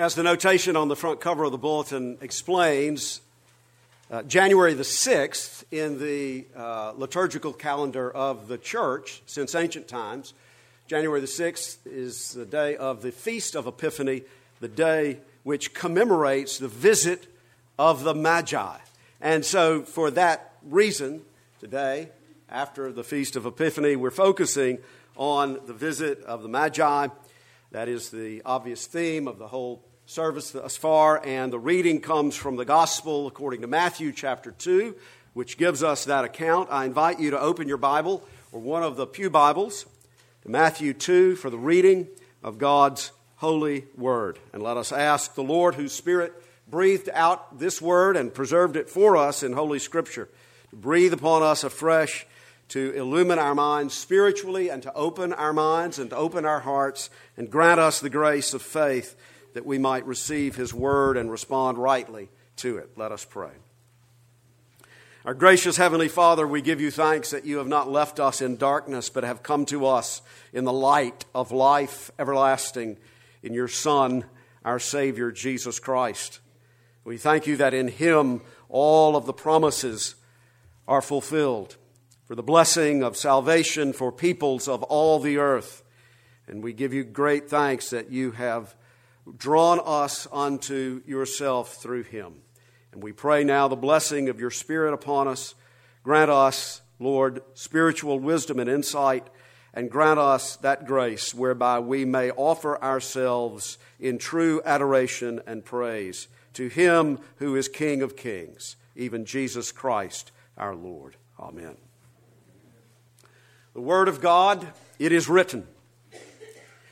As the notation on the front cover of the bulletin explains, January the 6th in the liturgical calendar of the church since ancient times, January the 6th is the day of the Feast of Epiphany, the day which commemorates the visit of the Magi. And so for that reason, today, after the Feast of Epiphany, we're focusing on the visit of the Magi. That is the obvious theme of the whole service thus far, and the reading comes from the Gospel according to Matthew chapter 2, which gives us that account. I invite you to open your Bible or one of the pew Bibles to Matthew 2 for the reading of God's holy word. And let us ask the Lord, whose Spirit breathed out this word and preserved it for us in Holy Scripture, to breathe upon us afresh, to illumine our minds spiritually and to open our minds and to open our hearts, and grant us the grace of faith that we might receive his word and respond rightly to it. Let us pray. Our gracious Heavenly Father, we give you thanks that you have not left us in darkness, but have come to us in the light of life everlasting in your Son, our Savior, Jesus Christ. We thank you that in him all of the promises are fulfilled for the blessing of salvation for peoples of all the earth. And we give you great thanks that you have drawn us unto yourself through him. And we pray now the blessing of your Spirit upon us. Grant us, Lord, spiritual wisdom and insight, and grant us that grace whereby we may offer ourselves in true adoration and praise to him who is King of kings, even Jesus Christ our Lord. Amen. The Word of God, it is written.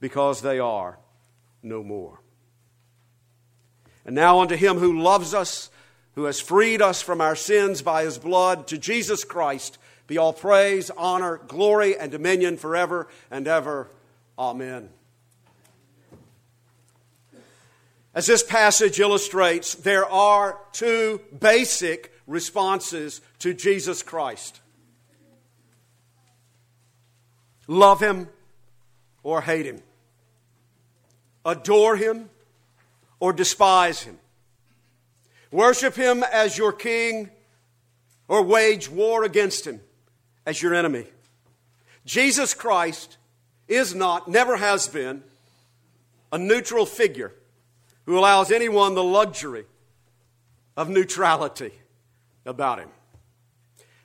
because they are no more." And now unto him who loves us, who has freed us from our sins by his blood, to Jesus Christ, be all praise, honor, glory, and dominion forever and ever. Amen. As this passage illustrates, there are two basic responses to Jesus Christ. Love Him or hate Him. Adore Him or despise Him. Worship Him as your King or wage war against Him as your enemy. Jesus Christ is not, never has been, a neutral figure who allows anyone the luxury of neutrality about Him.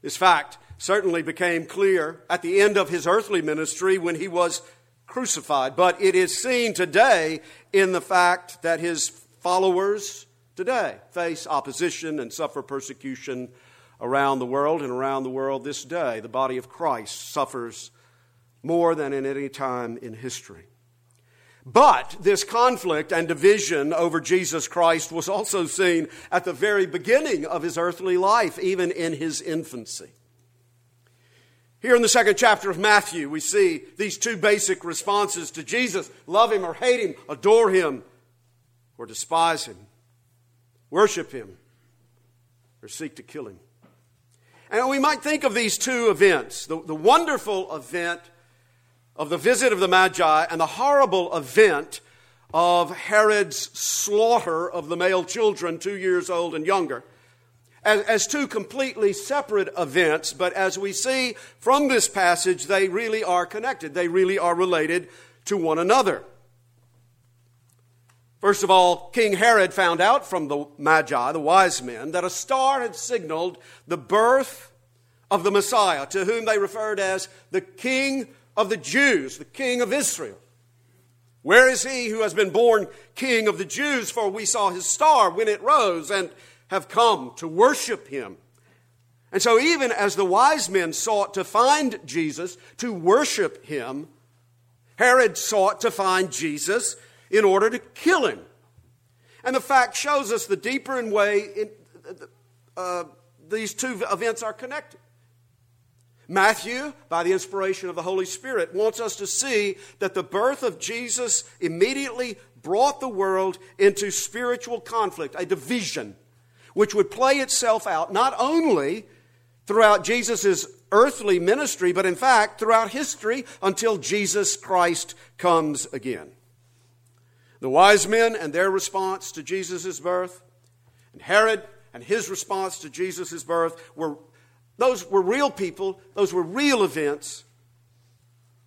This fact certainly became clear at the end of His earthly ministry when He was crucified, but it is seen today in the fact that His followers today face opposition and suffer persecution around the world, and around the world this day, the body of Christ suffers more than at any time in history. But this conflict and division over Jesus Christ was also seen at the very beginning of His earthly life, even in His infancy. Here in the second chapter of Matthew, we see these two basic responses to Jesus: love Him or hate Him, adore Him or despise Him, worship Him or seek to kill Him. And we might think of these two events, the wonderful event of the visit of the Magi and the horrible event of Herod's slaughter of the male children 2 years old and younger, as two completely separate events. But as we see from this passage, they really are connected. They really are related to one another. First of all, King Herod found out from the Magi, the wise men, that a star had signaled the birth of the Messiah, to whom they referred as the King of the Jews, the King of Israel. Where is He who has been born King of the Jews? For we saw His star when it rose and have come to worship Him. And so even as the wise men sought to find Jesus, to worship Him, Herod sought to find Jesus in order to kill Him. And the fact shows us the deeper in way these two events are connected. Matthew, by the inspiration of the Holy Spirit, wants us to see that the birth of Jesus immediately brought the world into spiritual conflict, a division, which would play itself out not only throughout Jesus' earthly ministry, but in fact throughout history until Jesus Christ comes again. The wise men and their response to Jesus' birth, and Herod and his response to Jesus' birth, those were real people, those were real events,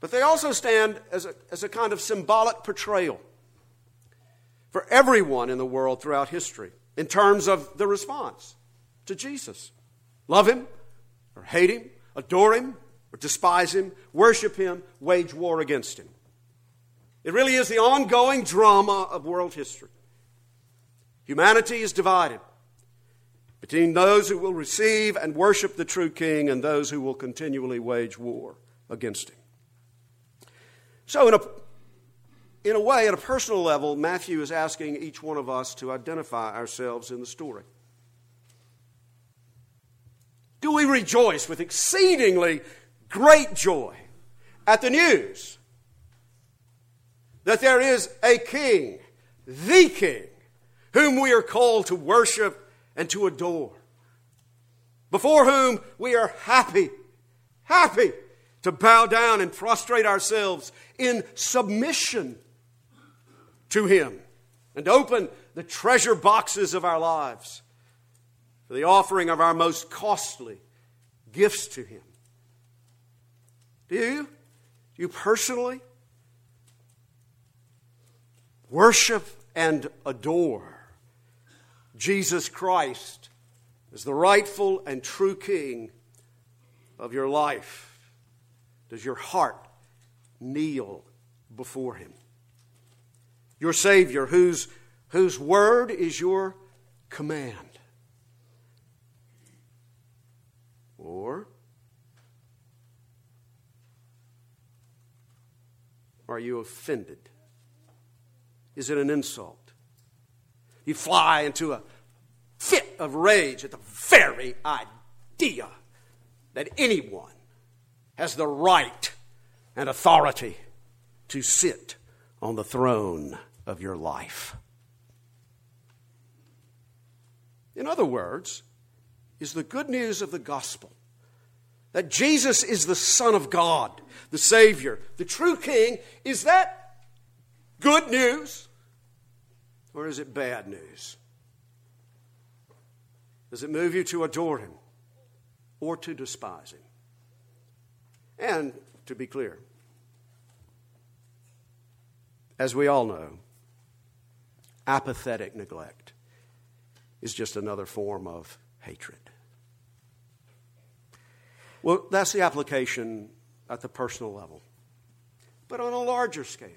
but they also stand as a kind of symbolic portrayal for everyone in the world throughout history in terms of the response to Jesus. Love Him or hate Him, adore Him or despise Him, worship Him, wage war against Him. It really is the ongoing drama of world history. Humanity is divided between those who will receive and worship the true King and those who will continually wage war against Him. So in a way, at a personal level, Matthew is asking each one of us to identify ourselves in the story. Do we rejoice with exceedingly great joy at the news that there is a King, the King, whom we are called to worship and to adore, before whom we are happy to bow down and prostrate ourselves in submission to Him and open the treasure boxes of our lives for the offering of our most costly gifts to Him? Do you personally worship and adore Jesus Christ is the rightful and true King of your life? Does your heart kneel before Him? Your Savior, whose word is your command? Or are you offended? Is it an insult? You fly into a fit of rage at the very idea that anyone has the right and authority to sit on the throne of your life. In other words, is the good news of the gospel that Jesus is the Son of God, the Savior, the true King. Is that good news or is it bad news? Does it move you to adore him or to despise him? And to be clear, as we all know, apathetic neglect is just another form of hatred. Well, that's the application at the personal level. But on a larger scale,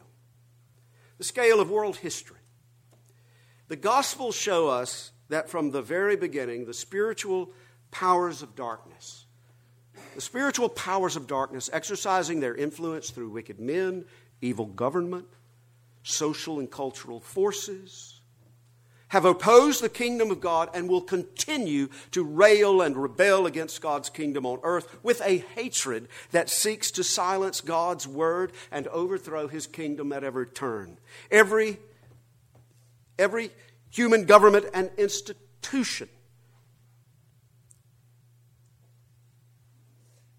the scale of world history, the Gospels show us that from the very beginning, the spiritual powers of darkness, exercising their influence through wicked men, evil government, social and cultural forces, have opposed the kingdom of God and will continue to rail and rebel against God's kingdom on earth with a hatred that seeks to silence God's word and overthrow his kingdom at every turn. Every human government and institution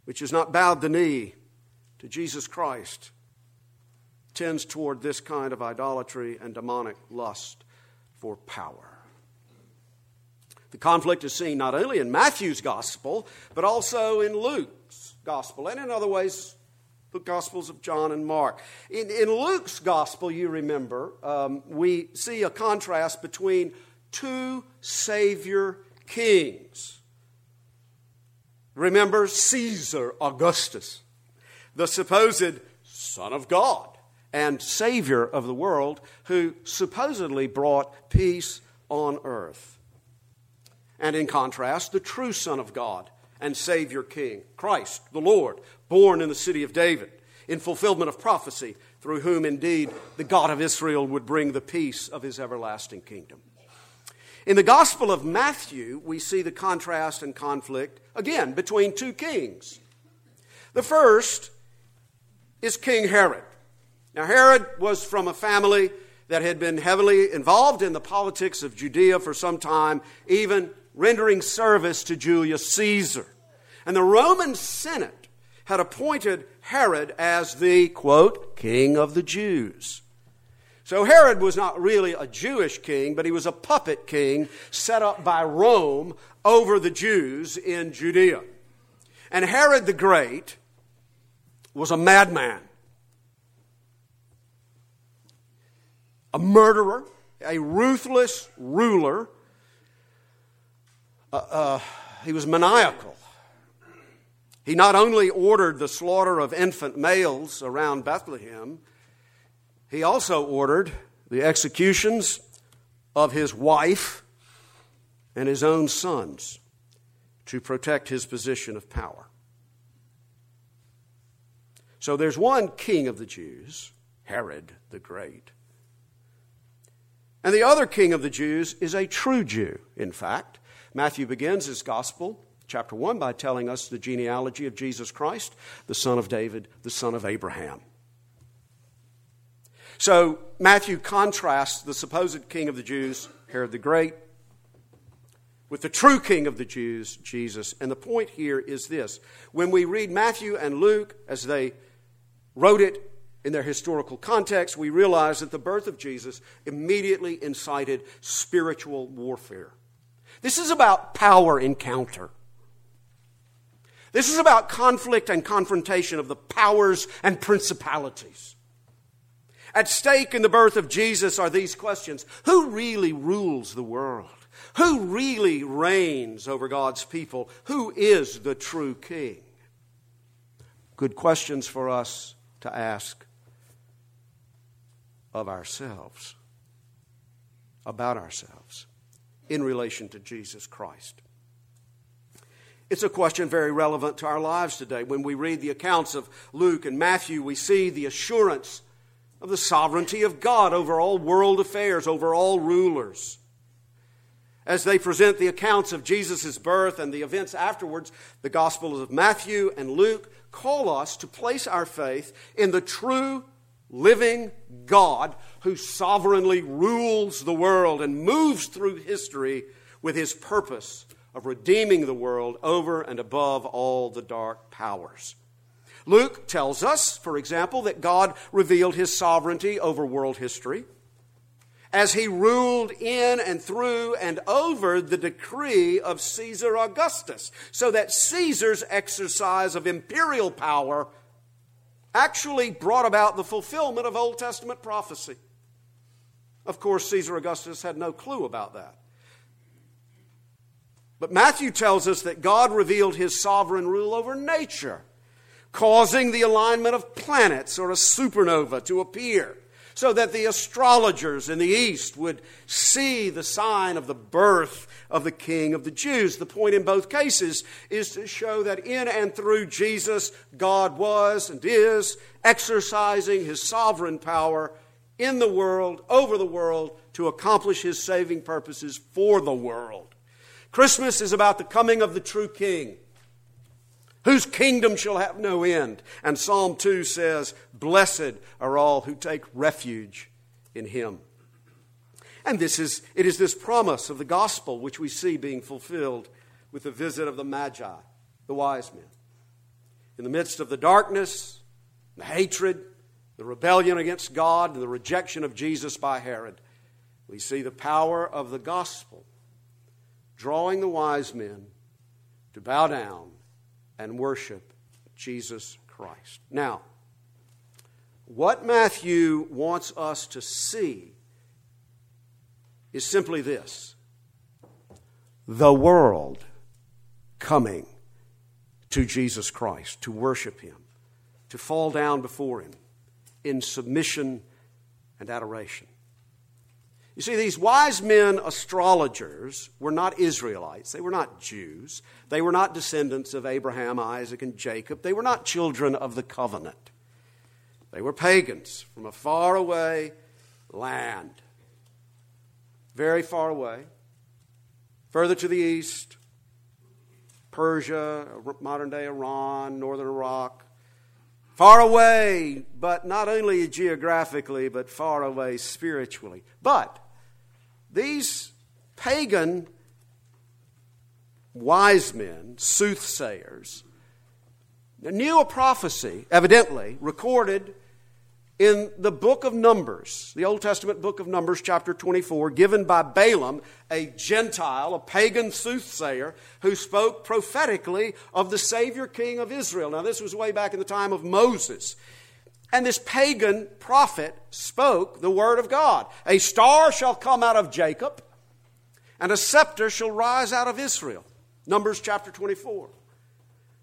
which has not bowed the knee to Jesus Christ tends toward this kind of idolatry and demonic lust for power. The conflict is seen not only in Matthew's gospel, but also in Luke's gospel, and in other ways, the gospels of John and Mark. In Luke's gospel, you remember, we see a contrast between two savior kings. Remember Caesar Augustus, the supposed Son of God and Savior of the world, who supposedly brought peace on earth. And in contrast, the true Son of God and Savior King, Christ the Lord, born in the city of David, in fulfillment of prophecy, through whom indeed the God of Israel would bring the peace of his everlasting kingdom. In the Gospel of Matthew, we see the contrast and conflict, again, between two kings. The first is King Herod. Now, Herod was from a family that had been heavily involved in the politics of Judea for some time, even rendering service to Julius Caesar. And the Roman Senate had appointed Herod as the, quote, king of the Jews. So Herod was not really a Jewish king, but he was a puppet king set up by Rome over the Jews in Judea. And Herod the Great was a madman, a murderer, a ruthless ruler. He was maniacal. He not only ordered the slaughter of infant males around Bethlehem, he also ordered the executions of his wife and his own sons to protect his position of power. So there's one king of the Jews, Herod the Great. And the other king of the Jews is a true Jew, in fact. Matthew begins his gospel, chapter 1, by telling us the genealogy of Jesus Christ, the son of David, the son of Abraham. So Matthew contrasts the supposed king of the Jews, Herod the Great, with the true king of the Jews, Jesus. And the point here is this. When we read Matthew and Luke as they wrote it, in their historical context, we realize that the birth of Jesus immediately incited spiritual warfare. This is about power encounter. This is about conflict and confrontation of the powers and principalities. At stake in the birth of Jesus are these questions. Who really rules the world? Who really reigns over God's people? Who is the true king? Good questions for us to ask of ourselves, about ourselves, in relation to Jesus Christ. It's a question very relevant to our lives today. When we read the accounts of Luke and Matthew, we see the assurance of the sovereignty of God over all world affairs, over all rulers. As they present the accounts of Jesus' birth and the events afterwards, the Gospels of Matthew and Luke call us to place our faith in the true living God who sovereignly rules the world and moves through history with his purpose of redeeming the world over and above all the dark powers. Luke tells us, for example, that God revealed his sovereignty over world history as he ruled in and through and over the decree of Caesar Augustus, so that Caesar's exercise of imperial power actually brought about the fulfillment of Old Testament prophecy. Of course, Caesar Augustus had no clue about that. But Matthew tells us that God revealed his sovereign rule over nature, causing the alignment of planets or a supernova to appear, so that the astrologers in the East would see the sign of the birth of the King of the Jews. The point in both cases is to show that in and through Jesus, God was and is exercising his sovereign power in the world, over the world, to accomplish his saving purposes for the world. Christmas is about the coming of the true King, whose kingdom shall have no end. And Psalm 2 says, "Blessed are all who take refuge in him." And it is this promise of the gospel which we see being fulfilled with the visit of the Magi, the wise men. In the midst of the darkness, the hatred, the rebellion against God, and the rejection of Jesus by Herod, we see the power of the gospel drawing the wise men to bow down and worship Jesus Christ. Now, what Matthew wants us to see is simply this: the world coming to Jesus Christ to worship him, to fall down before him in submission and adoration. You see, these wise men astrologers were not Israelites. They were not Jews. They were not descendants of Abraham, Isaac, and Jacob. They were not children of the covenant. They were pagans from a faraway land, very far away, further to the east, Persia, modern-day Iran, northern Iraq, far away, but not only geographically, but far away spiritually. But these pagan wise men, soothsayers, knew a prophecy, evidently, recorded in the book of Numbers, the Old Testament book of Numbers, chapter 24, given by Balaam, a Gentile, a pagan soothsayer, who spoke prophetically of the Savior King of Israel. Now, this was way back in the time of Moses. And this pagan prophet spoke the word of God. A star shall come out of Jacob, and a scepter shall rise out of Israel. Numbers chapter 24.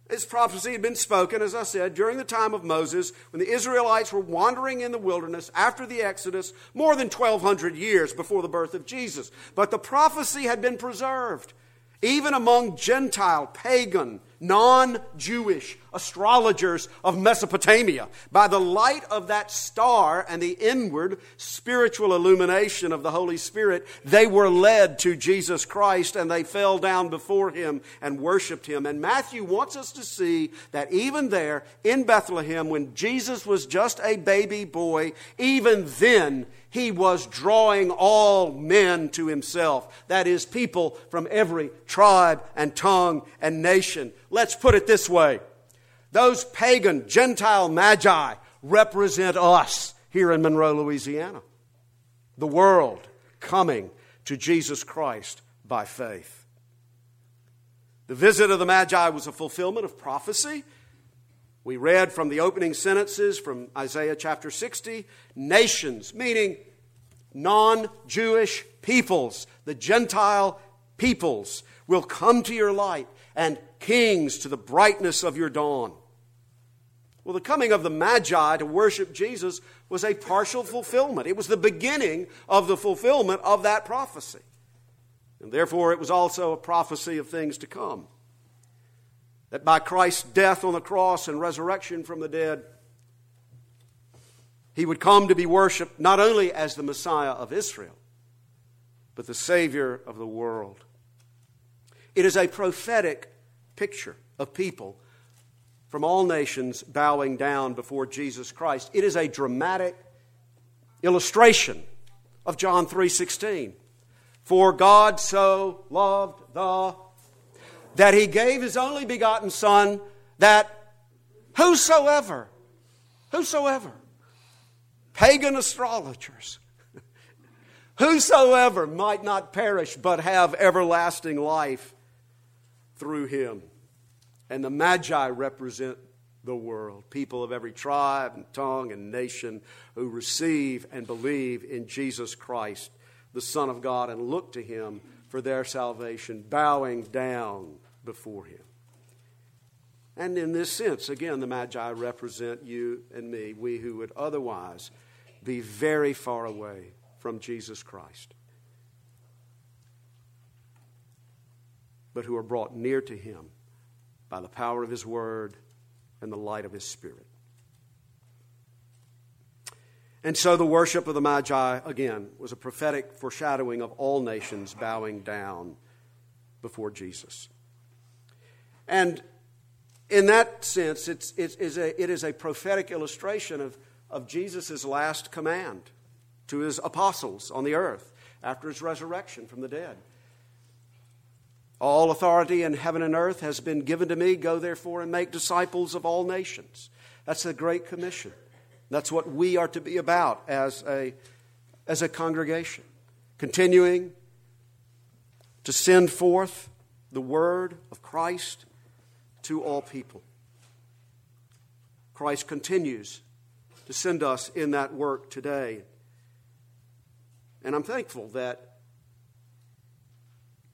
This prophecy had been spoken, as I said, during the time of Moses, when the Israelites were wandering in the wilderness after the Exodus, more than 1,200 years before the birth of Jesus. But the prophecy had been preserved, even among Gentile, pagan, non-Jewish astrologers of Mesopotamia, by the light of that star and the inward spiritual illumination of the Holy Spirit. They were led to Jesus Christ, and they fell down before him and worshiped him. And Matthew wants us to see that even there in Bethlehem, when Jesus was just a baby boy, even then he was drawing all men to himself. That is, people from every tribe and tongue and nation. Let's put it this way: those pagan Gentile Magi represent us here in Monroe, Louisiana, the world coming to Jesus Christ by faith. The visit of the Magi was a fulfillment of prophecy. We read from the opening sentences from Isaiah chapter 60, nations, meaning non-Jewish peoples, the Gentile peoples, will come to your light, and kings to the brightness of your dawn. Well, the coming of the Magi to worship Jesus was a partial fulfillment. It was the beginning of the fulfillment of that prophecy. And therefore, it was also a prophecy of things to come, that by Christ's death on the cross and resurrection from the dead, he would come to be worshiped not only as the Messiah of Israel, but the Savior of the world. It is a prophetic picture of people from all nations bowing down before Jesus Christ. It is a dramatic illustration of John 3:16. For God so loved that He gave His only begotten Son, that whosoever, pagan astrologers, whosoever might not perish but have everlasting life through Him. And the Magi represent the world, people of every tribe and tongue and nation who receive and believe in Jesus Christ, the Son of God, and look to Him for their salvation, bowing down before Him. And in this sense, again, the Magi represent you and me, we who would otherwise be very far away from Jesus Christ, but who are brought near to Him by the power of His Word and the light of His Spirit. And so the worship of the Magi, again, was a prophetic foreshadowing of all nations bowing down before Jesus. And in that sense, it is a prophetic illustration of Jesus' last command to His apostles on the earth after His resurrection from the dead. All authority in heaven and earth has been given to me. Go therefore and make disciples of all nations. That's the Great Commission. That's what we are to be about as a congregation. Continuing to send forth the word of Christ to all people. Christ continues to send us in that work today. And I'm thankful that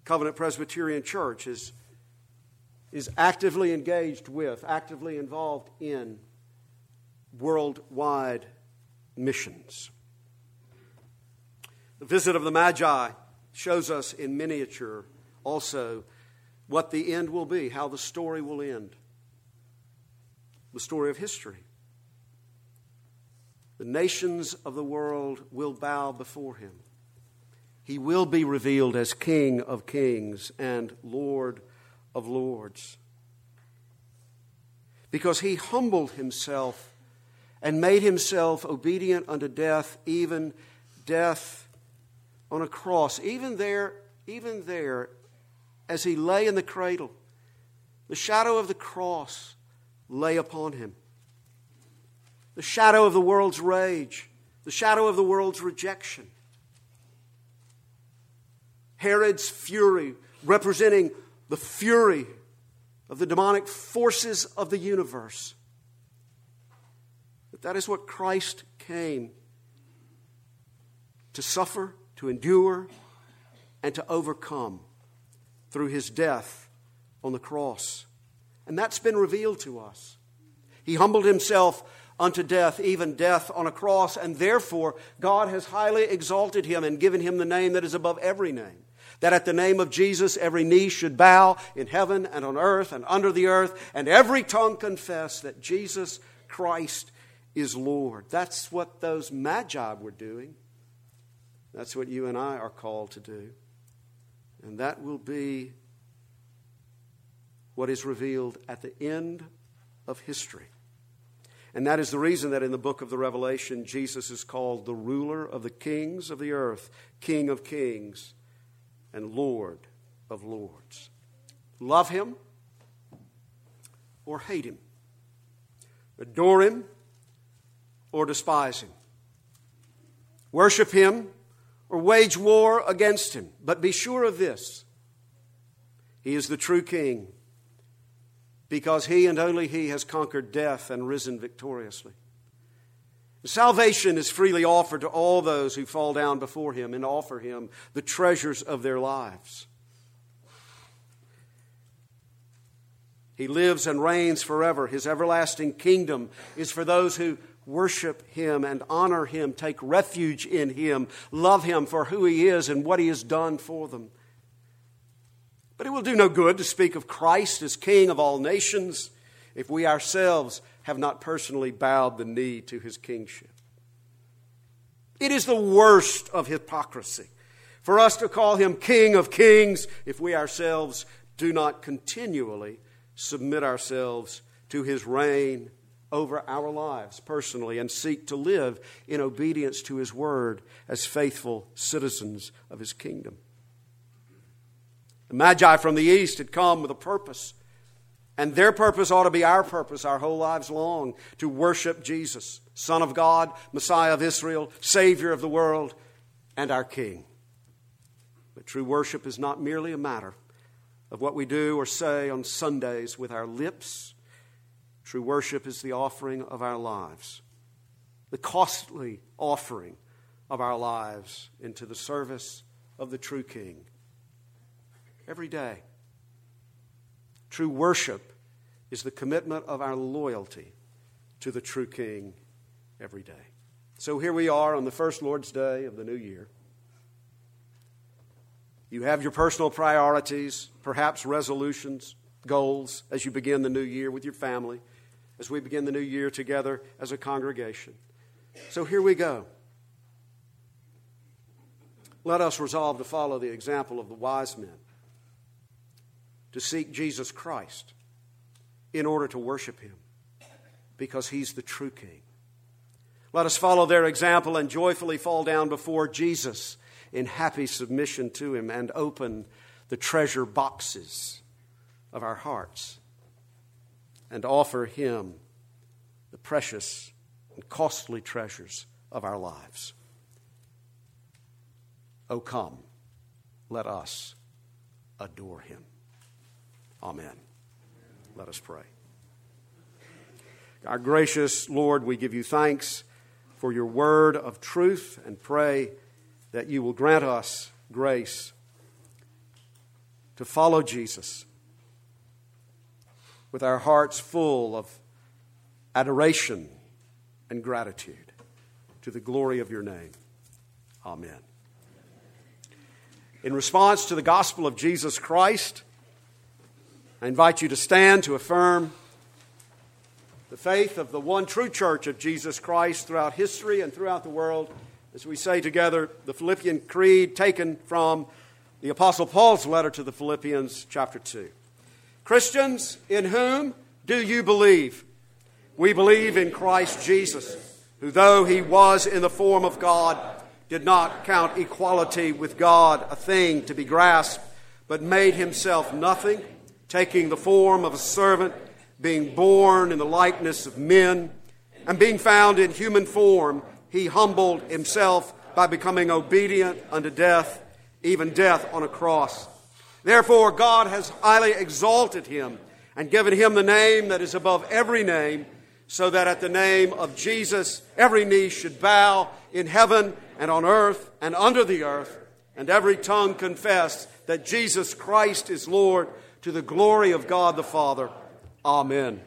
Covenant Presbyterian Church is actively engaged with, actively involved in worldwide missions. The visit of the Magi shows us in miniature also what the end will be, how the story will end, the story of history. The nations of the world will bow before Him. He will be revealed as King of kings and Lord of lords. Because He humbled Himself and made Himself obedient unto death, even death on a cross. Even there, as He lay in the cradle, the shadow of the cross lay upon Him. The shadow of the world's rage, the shadow of the world's rejection. Herod's fury, representing the fury of the demonic forces of the universe. But that is what Christ came to suffer, to endure, and to overcome through His death on the cross. And that's been revealed to us. He humbled Himself unto death, even death on a cross, and therefore God has highly exalted Him and given Him the name that is above every name. That at the name of Jesus every knee should bow in heaven and on earth and under the earth, and every tongue confess that Jesus Christ is Lord. That's what those Magi were doing. That's what you and I are called to do. And that will be what is revealed at the end of history. And that is the reason that in the book of the Revelation, Jesus is called the ruler of the kings of the earth, King of kings, and Lord of lords. Love Him or hate Him. Adore Him or despise Him. Worship Him or wage war against Him. But be sure of this, He is the true King, because He and only He has conquered death and risen victoriously. Salvation is freely offered to all those who fall down before Him and offer Him the treasures of their lives. He lives and reigns forever. His everlasting kingdom is for those who worship Him and honor Him, take refuge in Him, love Him for who He is and what He has done for them. But it will do no good to speak of Christ as King of all nations if we ourselves have not personally bowed the knee to His kingship. It is the worst of hypocrisy for us to call Him King of kings if we ourselves do not continually submit ourselves to his reign over our lives personally and seek to live in obedience to his word as faithful citizens of his kingdom. The Magi from the east had come with a purpose, and their purpose ought to be our purpose our whole lives long, to worship Jesus, Son of God, Messiah of Israel, Savior of the world, and our King. But true worship is not merely a matter of what we do or say on Sundays with our lips. True worship is the offering of our lives, the costly offering of our lives into the service of the true King. Every day. True worship is the commitment of our loyalty to the true King every day. So here we are on the first Lord's Day of the new year. You have your personal priorities, perhaps resolutions, goals, as you begin the new year with your family, as we begin the new year together as a congregation. So here we go. Let us resolve to follow the example of the wise men, to seek Jesus Christ in order to worship him, because he's the true King. Let us follow their example and joyfully fall down before Jesus in happy submission to him and open the treasure boxes of our hearts and offer him the precious and costly treasures of our lives. Oh, come, let us adore him. Amen. Let us pray. Our gracious Lord, we give you thanks for your word of truth and pray that you will grant us grace to follow Jesus with our hearts full of adoration and gratitude to the glory of your name. Amen. In response to the gospel of Jesus Christ, I invite you to stand to affirm the faith of the one true church of Jesus Christ throughout history and throughout the world. As we say together, the Philippian Creed taken from the Apostle Paul's letter to the Philippians, chapter 2. Christians, in whom do you believe? We believe in Christ Jesus, who though he was in the form of God, did not count equality with God a thing to be grasped, but made himself nothing, taking the form of a servant, being born in the likeness of men, and being found in human form, he humbled himself by becoming obedient unto death, even death on a cross. Therefore, God has highly exalted him and given him the name that is above every name, so that at the name of Jesus every knee should bow in heaven and on earth and under the earth, and every tongue confess that Jesus Christ is Lord, to the glory of God the Father. Amen.